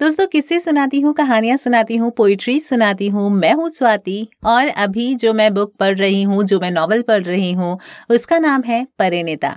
दोस्तों किस्से सुनाती हूँ, कहानियाँ सुनाती हूँ, पोइट्री सुनाती हूँ। मैं हूँ स्वाति और अभी जो मैं बुक पढ़ रही हूँ, जो मैं नॉवल पढ़ रही हूँ, उसका नाम है परिणीता,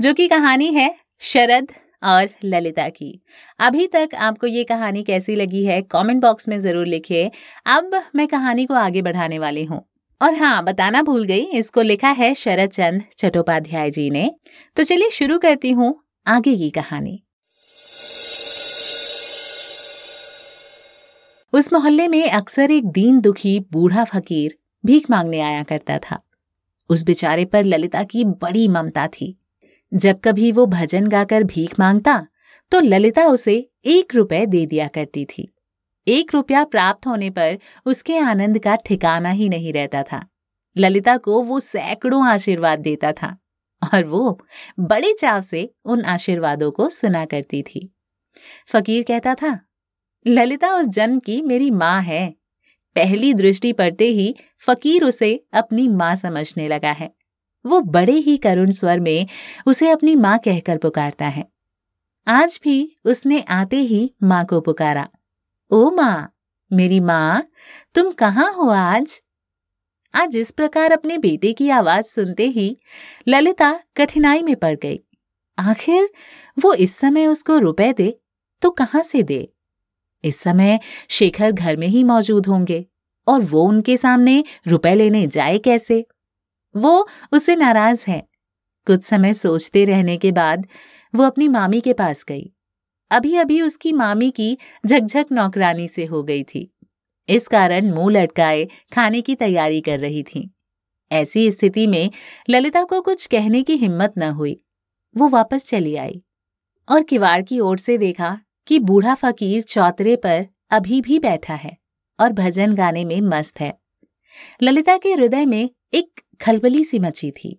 जो कि कहानी है शरद और ललिता की। अभी तक आपको ये कहानी कैसी लगी है कमेंट बॉक्स में ज़रूर लिखिए। अब मैं कहानी को आगे बढ़ाने वाली हूँ। और हाँ, बताना भूल गई, इसको लिखा है शरत चंद्र चट्टोपाध्याय जी ने। तो चलिए शुरू करती हूँ आगे की कहानी। उस मोहल्ले में अक्सर एक दीन दुखी बूढ़ा फकीर भीख मांगने आया करता था। उस बेचारे पर ललिता की बड़ी ममता थी। जब कभी वो भजन गाकर भीख मांगता तो ललिता उसे 1 रुपए दे दिया करती थी। 1 रुपया प्राप्त होने पर उसके आनंद का ठिकाना ही नहीं रहता था। ललिता को वो सैकड़ों आशीर्वाद देता था और वो बड़े चाव से उन आशीर्वादों को सुना करती थी। फकीर कहता था, ललिता उस जन्म की मेरी माँ है। पहली दृष्टि पड़ते ही फकीर उसे अपनी माँ समझने लगा है। वो बड़े ही करुण स्वर में उसे अपनी माँ कहकर पुकारता है। आज भी उसने आते ही माँ को पुकारा, ओ माँ, मेरी माँ, तुम कहाँ हो आज? आज इस प्रकार अपने बेटे की आवाज सुनते ही ललिता कठिनाई में पड़ गई। आखिर वो इस समय उसको रुपए दे तो कहाँ से दे? इस समय शेखर घर में ही मौजूद होंगे और वो उनके सामने रुपए लेने जाए कैसे? वो उसे नाराज है। कुछ समय सोचते रहने के बाद वो अपनी मामी के पास गई। अभी अभी उसकी मामी की झकझक नौकरानी से हो गई थी। इस कारण मुंह लटकाए खाने की तैयारी कर रही थी। ऐसी स्थिति में ललिता को कुछ कहने की हिम्मत न हुई। वो वापस चली आई और किवाड़ की ओर से देखा कि बूढ़ा फकीर चौतरे पर अभी भी बैठा है और भजन गाने में मस्त है। ललिता के हृदय में एक खलबली सी मची थी।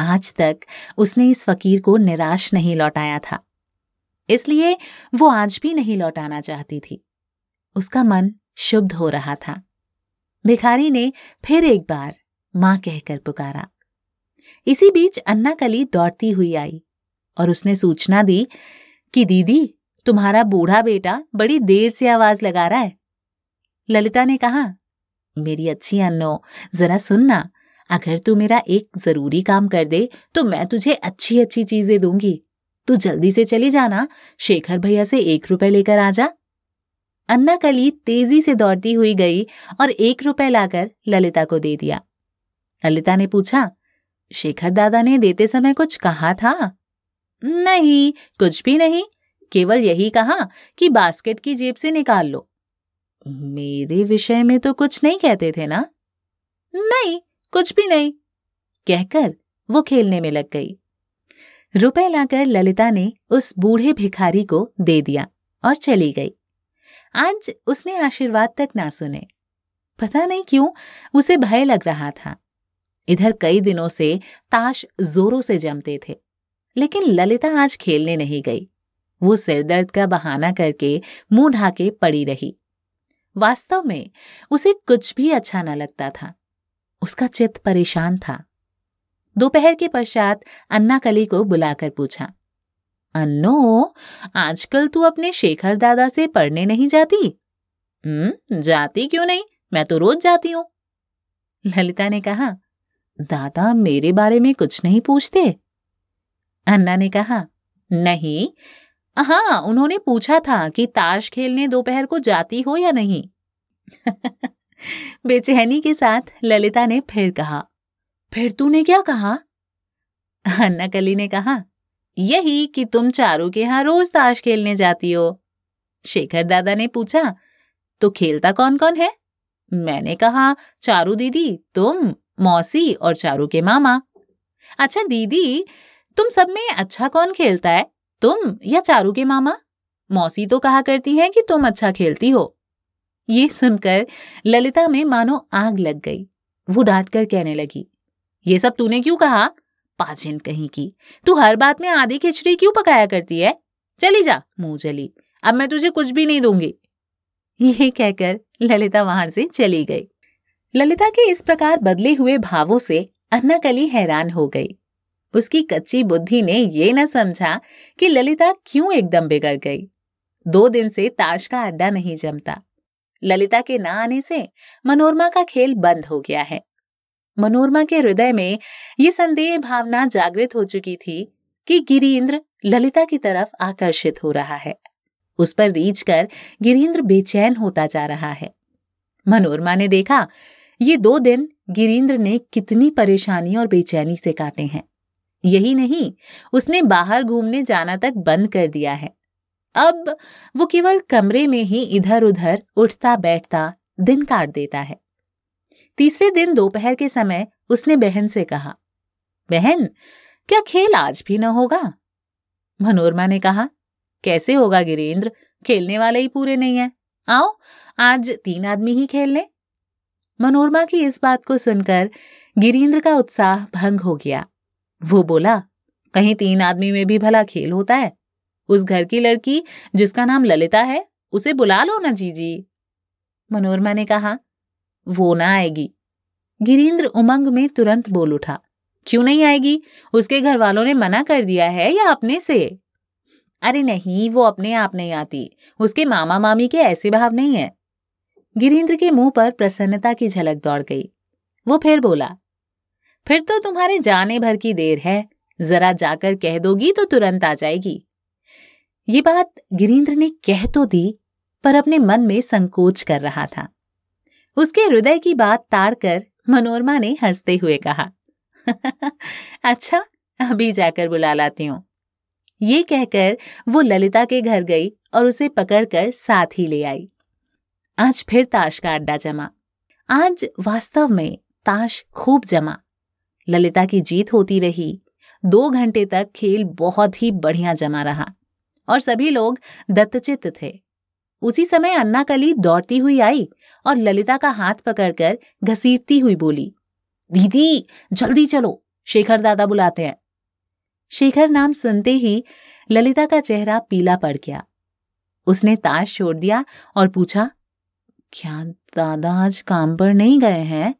आज तक उसने इस फकीर को निराश नहीं लौटाया था, इसलिए वो आज भी नहीं लौटाना चाहती थी। उसका मन शुद्ध हो रहा था। भिखारी ने फिर एक बार माँ कहकर पुकारा। इसी बीच अन्ना कली दौड़ती हुई आई और उसने सूचना दी कि दीदी, तुम्हारा बूढ़ा बेटा बड़ी देर से आवाज लगा रहा है। ललिता ने कहा, मेरी अच्छी अन्नो, जरा सुनना, अगर तू मेरा एक जरूरी काम कर दे तो मैं तुझे अच्छी अच्छी चीजें दूंगी। तू जल्दी से चली जाना, शेखर भैया से 1 रुपए लेकर आ जा। अन्ना कली तेजी से दौड़ती हुई गई और 1 रुपए लाकर ललिता को दे दिया। ललिता ने पूछा, शेखर दादा ने देते समय कुछ कहा था? नहीं, कुछ भी नहीं, केवल यही कहा कि बास्केट की जेब से निकाल लो। मेरे विषय में तो कुछ नहीं कहते थे ना? नहीं, कुछ भी नहीं, कहकर वो खेलने में लग गई। रुपए लाकर ललिता ने उस बूढ़े भिखारी को दे दिया और चली गई। आज उसने आशीर्वाद तक ना सुने। पता नहीं क्यों उसे भय लग रहा था। इधर कई दिनों से ताश जोरों से जमते थे, लेकिन ललिता आज खेलने नहीं गई। वो सिरदर्द का बहाना करके मुंह ढाके पड़ी रही। वास्तव में उसे कुछ भी अच्छा न लगता था। उसका चित्त परेशान था। दोपहर के पश्चात अन्ना कली को बुलाकर पूछा, अन्नो, आजकल तू अपने शेखर दादा से पढ़ने नहीं जाती? जाती क्यों नहीं, मैं तो रोज जाती हूँ। ललिता ने कहा, दादा मेरे बारे में कुछ नहीं पूछते? अन्ना ने कहा, नहीं, हाँ, उन्होंने पूछा था कि ताश खेलने दोपहर को जाती हो या नहीं। बेचैनी के साथ ललिता ने फिर कहा, फिर तूने क्या कहा? अन्ना कली ने कहा, यही कि तुम चारों के यहाँ रोज ताश खेलने जाती हो। शेखर दादा ने पूछा, तो खेलता कौन कौन है? मैंने कहा, चारू दीदी, तुम, मौसी और चारू के मामा। अच्छा दीदी, तुम सब में अच्छा कौन खेलता है, तुम या चारू के मामा? मौसी तो कहा करती हैं कि तुम अच्छा खेलती हो। ये सुनकर ललिता में मानो आग लग गई। वो डांट कर कहने लगी, ये सब तूने क्यों कहा? पाजिन कहीं की, तू हर बात में आधी खिचड़ी क्यों पकाया करती है? चली जा, मुंह जली, अब मैं तुझे कुछ भी नहीं दूंगी। ये कहकर ललिता वहां से चली गई। ललिता के इस प्रकार बदले हुए भावों से अन्ना कली हैरान हो गई। उसकी कच्ची बुद्धि ने ये न समझा कि ललिता क्यों एकदम बिगड़ गई। 2 दिन से ताश का अड्डा नहीं जमता। ललिता के ना आने से मनोरमा का खेल बंद हो गया है। मनोरमा के हृदय में ये संदेह भावना जागृत हो चुकी थी कि गिरीन्द्र ललिता की तरफ आकर्षित हो रहा है। उस पर रीझ कर गिरीन्द्र बेचैन होता जा रहा है। मनोरमा ने देखा ये 2 दिन गिरीन्द्र ने कितनी परेशानी और बेचैनी से काटे हैं। यही नहीं, उसने बाहर घूमने जाना तक बंद कर दिया है। अब वो केवल कमरे में ही इधर उधर उठता बैठता दिन काट देता है। तीसरे दिन दोपहर के समय उसने बहन से कहा, बहन क्या खेल आज भी न होगा? मनोरमा ने कहा, कैसे होगा गिरीन्द्र, खेलने वाले ही पूरे नहीं है, आओ आज 3 आदमी ही खेल लें। मनोरमा की इस बात को सुनकर गिरीन्द्र का उत्साह भंग हो गया। वो बोला, कहीं 3 आदमी में भी भला खेल होता है? उस घर की लड़की जिसका नाम ललिता है उसे बुला लो ना जीजी। मनोरमा ने कहा, वो ना आएगी। गिरीन्द्र उमंग में तुरंत बोल उठा, क्यों नहीं आएगी? उसके घर वालों ने मना कर दिया है या अपने से? अरे नहीं, वो अपने आप नहीं आती, उसके मामा मामी के ऐसे भाव नहीं है। गिरीन्द्र के मुंह पर प्रसन्नता की झलक दौड़ गई। वो फिर बोला, फिर तो तुम्हारे जाने भर की देर है, जरा जाकर कह दोगी तो तुरंत आ जाएगी। ये बात गिरीन्द्र ने कह तो दी, पर अपने मन में संकोच कर रहा था। उसके हृदय की बात तार कर मनोरमा ने हंसते हुए कहा, अच्छा अभी जाकर बुला लाती हूँ। ये कहकर वो ललिता के घर गई और उसे पकड़कर साथ ही ले आई। आज फिर ताश का अड्डा जमा। आज वास्तव में ताश खूब जमा। ललिता की जीत होती रही। 2 घंटे तक खेल बहुत ही बढ़िया जमा रहा और सभी लोग दत्तचित्त थे। उसी समय अन्ना कली दौड़ती हुई आई और ललिता का हाथ पकड़कर घसीटती हुई बोली, दीदी जल्दी चलो, शेखर दादा बुलाते हैं। शेखर नाम सुनते ही ललिता का चेहरा पीला पड़ गया। उसने ताश छोड़ दिया और पूछा, क्या दादा आज काम पर नहीं गए हैं?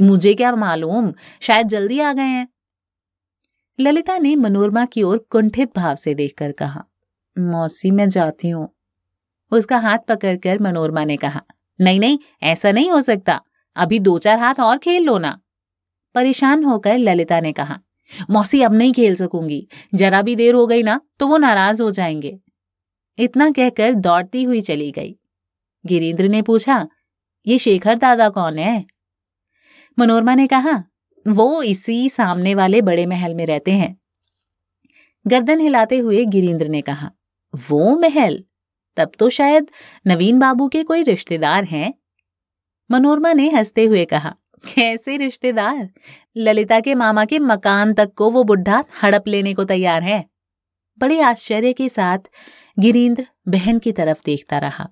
मुझे क्या मालूम, शायद जल्दी आ गए हैं। ललिता ने मनोरमा की ओर कुंठित भाव से देखकर कहा, मौसी मैं जाती हूँ। उसका हाथ पकड़कर मनोरमा ने कहा, नहीं नहीं ऐसा नहीं हो सकता, अभी 2-4 हाथ और खेल लो ना। परेशान होकर ललिता ने कहा, मौसी अब नहीं खेल सकूंगी, जरा भी देर हो गई ना तो वो नाराज हो जाएंगे। इतना कहकर दौड़ती हुई चली गई। गिरीन्द्र ने पूछा, ये शेखर दादा कौन है? मनोरमा ने कहा, वो इसी सामने वाले बड़े महल में रहते हैं। गर्दन हिलाते हुए गिरीन्द्र ने कहा, वो महल? तब तो शायद नवीन बाबू के कोई रिश्तेदार हैं। मनोरमा ने हंसते हुए कहा, कैसे रिश्तेदार? ललिता के मामा के मकान तक को वो बुढ़ा हड़प लेने को तैयार है। बड़े आश्चर्य के साथ गिरीन्द्र बहन की तरफ देखता रहा।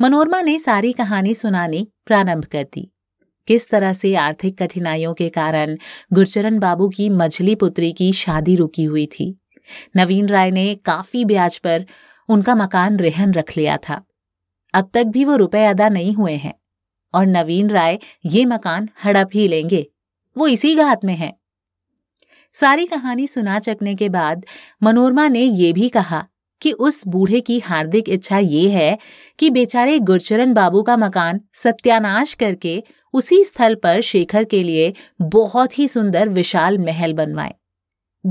मनोरमा ने सारी कहानी सुनानी प्रारंभ कर दी। किस तरह से आर्थिक कठिनाइयों के कारण गुरचरण बाबू की मझली पुत्री की शादी रुकी हुई थी। नवीन राय ने काफी ब्याज पर उनका मकान रेहन रख लिया था। अब तक भी वो रुपए अदा नहीं हुए हैं और नवीन राय ये मकान हड़प ही लेंगे, वो इसी घात में है। सारी कहानी सुना चकने के बाद मनोरमा ने ये भी कहा कि उस बूढ़े की हार्दिक इच्छा ये है कि बेचारे गुरचरण बाबू का मकान सत्यानाश करके उसी स्थल पर शेखर के लिए बहुत ही सुंदर विशाल महल बनवाए।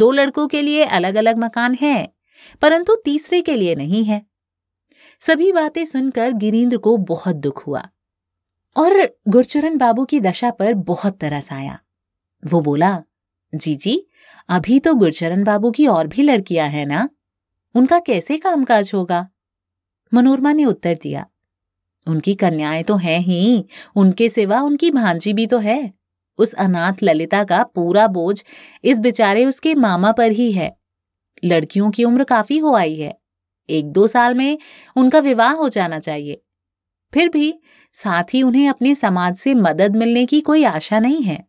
2 लड़कों के लिए अलग अलग मकान हैं, परंतु तीसरे के लिए नहीं है। सभी बातें सुनकर गिरीन्द्र को बहुत दुख हुआ और गुरचरण बाबू की दशा पर बहुत तरस आया। वो बोला, जीजी अभी तो गुरचरण बाबू की और भी लड़कियां हैं ना, उनका कैसे कामकाज होगा? मनोरमा ने उत्तर दिया, उनकी कन्याएं तो हैं ही, उनके सिवा उनकी भांजी भी तो है। उस अनाथ ललिता का पूरा बोझ इस बेचारे उसके मामा पर ही है। लड़कियों की उम्र काफी हो आई है, 1-2 साल में उनका विवाह हो जाना चाहिए। फिर भी साथ ही उन्हें अपने समाज से मदद मिलने की कोई आशा नहीं है,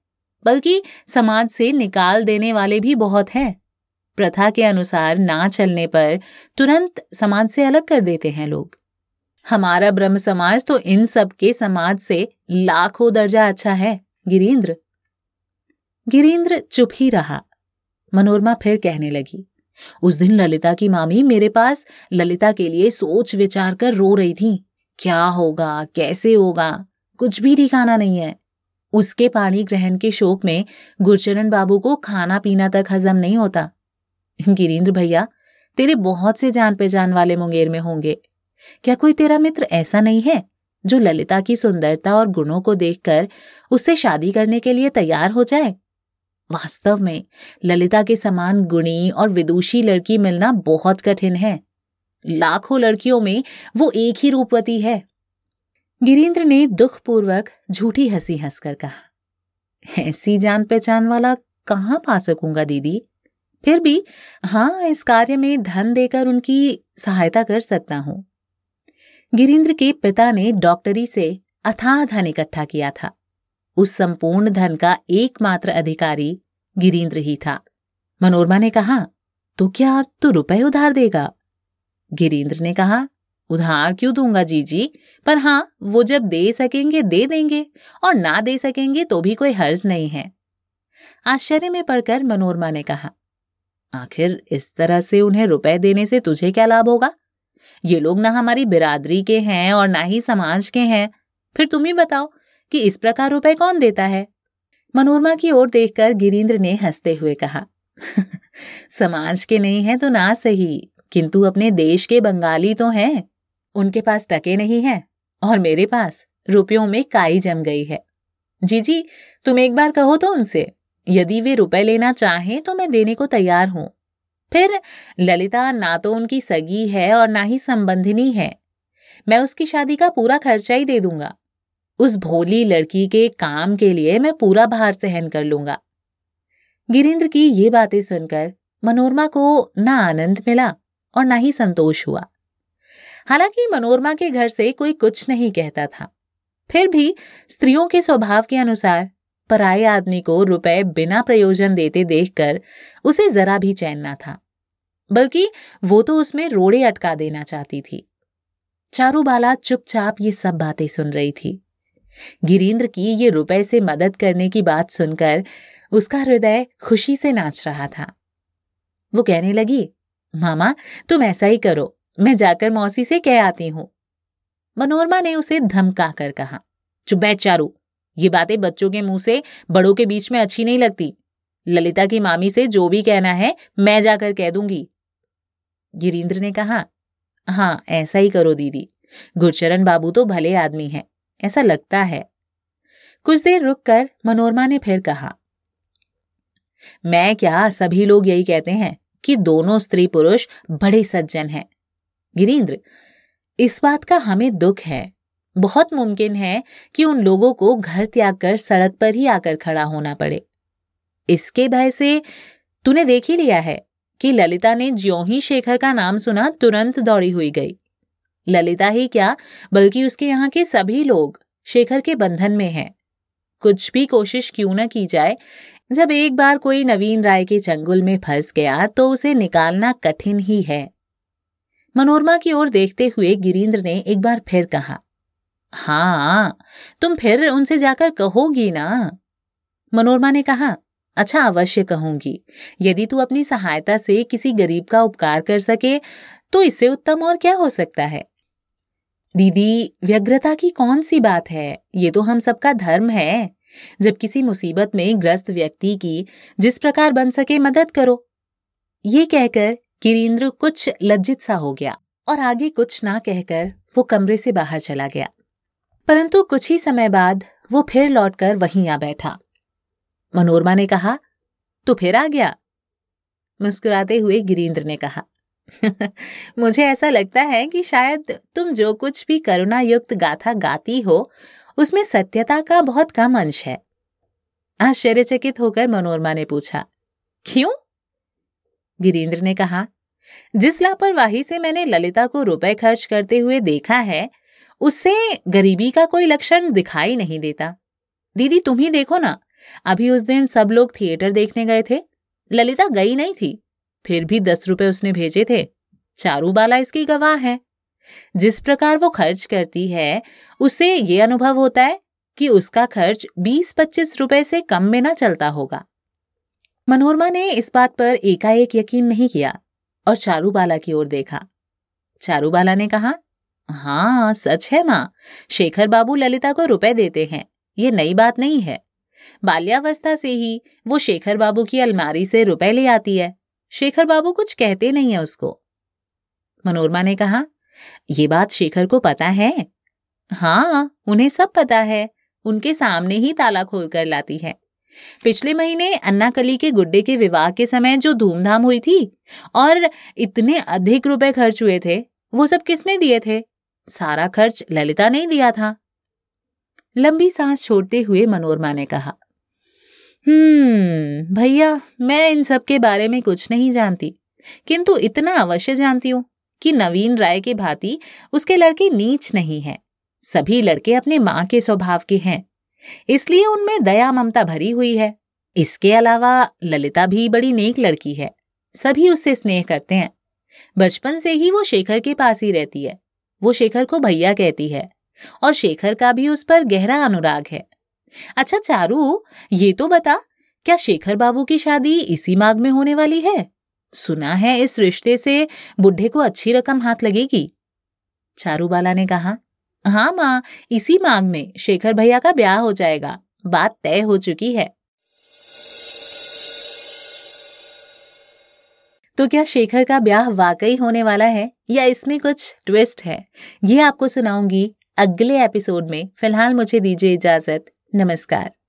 बल्कि समाज से निकाल देने वाले भी बहुत हैं। प्रथा के अनुसार ना चलने पर तुरंत समाज से अलग कर देते हैं लोग। हमारा ब्रह्म समाज तो इन सब के समाज से लाखों दर्जा अच्छा है। गिरीन्द्र चुप ही रहा। मनोरमा फिर कहने लगी, उस दिन ललिता की मामी मेरे पास ललिता के लिए सोच विचार कर रो रही थी। क्या होगा, कैसे होगा, कुछ भी ठिकाना नहीं है। उसके पाणी ग्रहण के शोक में गुरचरण बाबू को खाना पीना तक हजम नहीं होता। गिरीन्द्र भैया, तेरे बहुत से जान पहचान वाले मुंगेर में होंगे, क्या कोई तेरा मित्र ऐसा नहीं है जो ललिता की सुंदरता और गुणों को देखकर उससे शादी करने के लिए तैयार हो जाए? वास्तव में ललिता के समान गुणी और विदुषी लड़की मिलना बहुत कठिन है। लाखों लड़कियों में वो एक ही रूपवती है। गिरीन्द्र ने दुखपूर्वक झूठी हंसी हंसकर कहा, ऐसी जान पहचान वाला कहाँ पा सकूंगा दीदी, फिर भी हाँ, इस कार्य में धन देकर उनकी सहायता कर सकता हूँ। गिरीन्द्र के पिता ने डॉक्टरी से अथाह धन इकट्ठा किया था। उस संपूर्ण धन का एकमात्र अधिकारी गिरीन्द्र ही था। मनोरमा ने कहा, तो क्या तू रुपए उधार देगा? गिरीन्द्र ने कहा, उधार क्यों दूंगा जीजी, पर हाँ, वो जब दे सकेंगे दे देंगे और ना दे सकेंगे तो भी कोई हर्ज नहीं है। आश्चर्य में पड़कर मनोरमा ने कहा, आखिर इस तरह से उन्हें रुपए देने से तुझे क्या लाभ होगा? ये लोग ना हमारी बिरादरी के हैं और ना ही समाज के हैं, फिर तुम ही बताओ कि इस प्रकार रुपए कौन देता है? मनोरमा की ओर देखकर गिरीन्द्र ने हंसते हुए कहा, समाज के नहीं है तो ना सही, किंतु अपने देश के बंगाली तो हैं। उनके पास टके नहीं है और मेरे पास रुपयों में काई जम गई है। जीजी, तुम एक बार कहो तो उनसे, यदि वे रुपए लेना चाहें तो मैं देने को तैयार हूं। फिर ललिता ना तो उनकी सगी है और ना ही संबंधिनी है, मैं उसकी शादी का पूरा खर्चा ही दे दूंगा। उस भोली लड़की के काम के लिए मैं पूरा भार सहन कर लूंगा। गिरीन्द्र की ये बातें सुनकर मनोरमा को ना आनंद मिला और ना ही संतोष हुआ। हालांकि मनोरमा के घर से कोई कुछ नहीं कहता था, फिर भी स्त्रियों के स्वभाव के अनुसार पराये आदमी को रुपए बिना प्रयोजन देते देखकर उसे जरा भी चैन ना था, बल्कि वो तो उसमें रोड़े अटका देना चाहती थी। चारूबाला चुपचाप ये सब बातें सुन रही थी। गिरीन्द्र की ये रुपए से मदद करने की बात सुनकर उसका हृदय खुशी से नाच रहा था। वो कहने लगी, मामा तुम ऐसा ही करो, मैं जाकर मौसी से कह आती हूं। मनोरमा ने उसे धमका कर कहा, चुप बैठ चारू, ये बातें बच्चों के मुंह से बड़ों के बीच में अच्छी नहीं लगती। ललिता की मामी से जो भी कहना है मैं जाकर कह दूंगी। गिरीन्द्र ने कहा, हाँ ऐसा ही करो दीदी, गुरचरण बाबू तो भले आदमी हैं, ऐसा लगता है। कुछ देर रुक कर मनोरमा ने फिर कहा, मैं क्या, सभी लोग यही कहते हैं कि दोनों स्त्री पुरुष बड़े सज्जन हैं। गिरीन्द्र, इस बात का हमें दुख है। बहुत मुमकिन है कि उन लोगों को घर त्याग कर सड़क पर ही आकर खड़ा होना पड़े। इसके भय से तूने देख ही लिया है कि ललिता ने ज्यों ही शेखर का नाम सुना तुरंत दौड़ी हुई गई। ललिता ही क्या, बल्कि उसके यहाँ के सभी लोग शेखर के बंधन में हैं। कुछ भी कोशिश क्यों न की जाए, जब एक बार कोई नवीन राय के चंगुल में फंस गया तो उसे निकालना कठिन ही है। मनोरमा की ओर देखते हुए गिरीन्द्र ने एक बार फिर कहा, हाँ तुम फिर उनसे जाकर कहोगी ना? मनोरमा ने कहा, अच्छा अवश्य कहूंगी, यदि तू अपनी सहायता से किसी गरीब का उपकार कर सके तो इससे उत्तम और क्या हो सकता है। दीदी, व्यग्रता की कौन सी बात है, ये तो हम सबका धर्म है। जब किसी मुसीबत में ग्रस्त व्यक्ति की जिस प्रकार बन सके मदद करो। ये कहकर गिरीन्द्र कुछ लज्जित सा हो गया और आगे कुछ ना कहकर वो कमरे से बाहर चला गया। परंतु कुछ ही समय बाद वो फिर लौटकर वहीं आ बैठा। मनोरमा ने कहा, तू फिर आ गया? मुस्कुराते हुए गिरीन्द्र ने कहा, मुझे ऐसा लगता है कि शायद तुम जो कुछ भी करुणा युक्त गाथा गाती हो उसमें सत्यता का बहुत कम अंश है। आश्चर्यचकित होकर मनोरमा ने पूछा, क्यों? गिरीन्द्र ने कहा, जिस लापरवाही से मैंने ललिता को रुपए खर्च करते हुए देखा है उससे गरीबी का कोई लक्षण दिखाई नहीं देता। दीदी तुम ही देखो ना, अभी उस दिन सब लोग थिएटर देखने गए थे, ललिता गई नहीं थी, फिर भी 10 रुपए उसने भेजे थे। चारूबाला इसकी गवाह है। जिस प्रकार वो खर्च करती है उससे ये अनुभव होता है कि उसका खर्च 20-25 रुपए से कम में ना चलता होगा। मनोरमा ने इस बात पर एकाएक यकीन नहीं किया और चारूबाला की ओर देखा। चारूबाला ने कहा, हाँ सच है माँ, शेखर बाबू ललिता को रुपए देते हैं, ये नई बात नहीं है। बाल्यावस्था से ही वो शेखर बाबू की अलमारी से रुपए ले आती है, शेखर बाबू कुछ कहते नहीं है उसको। मनोरमा ने कहा, ये बात शेखर को पता है? हाँ उन्हें सब पता है, उनके सामने ही ताला खोल कर लाती है। पिछले महीने अन्नाकली के गुड्डे के विवाह के समय जो धूमधाम हुई थी और इतने अधिक रुपए खर्च हुए थे, वो सब किसने दिए थे? सारा खर्च ललिता ने दिया था। लंबी सांस छोड़ते हुए मनोरमा ने कहा, भैया मैं इन सब के बारे में कुछ नहीं जानती, किंतु इतना अवश्य जानती हूँ कि नवीन राय के भांति उसके लड़के नीच नहीं है। सभी लड़के अपने माँ के स्वभाव के हैं, इसलिए उनमें दया ममता भरी हुई है। इसके अलावा ललिता भी बड़ी नेक लड़की है, सभी उससे स्नेह करते हैं। बचपन से ही वो शेखर के पास ही रहती है, वो शेखर को भैया कहती है और शेखर का भी उस पर गहरा अनुराग है। अच्छा चारू, ये तो बता, क्या शेखर बाबू की शादी इसी माघ में होने वाली है? सुना है इस रिश्ते से बुढ़े को अच्छी रकम हाथ लगेगी। चारूबाला ने कहा, हाँ माँ, इसी माघ में शेखर भैया का ब्याह हो जाएगा, बात तय हो चुकी है। तो क्या शेखर का ब्याह वाकई होने वाला है या इसमें कुछ ट्विस्ट है, ये आपको सुनाऊंगी अगले एपिसोड में। फिलहाल मुझे दीजिए इजाजत, नमस्कार।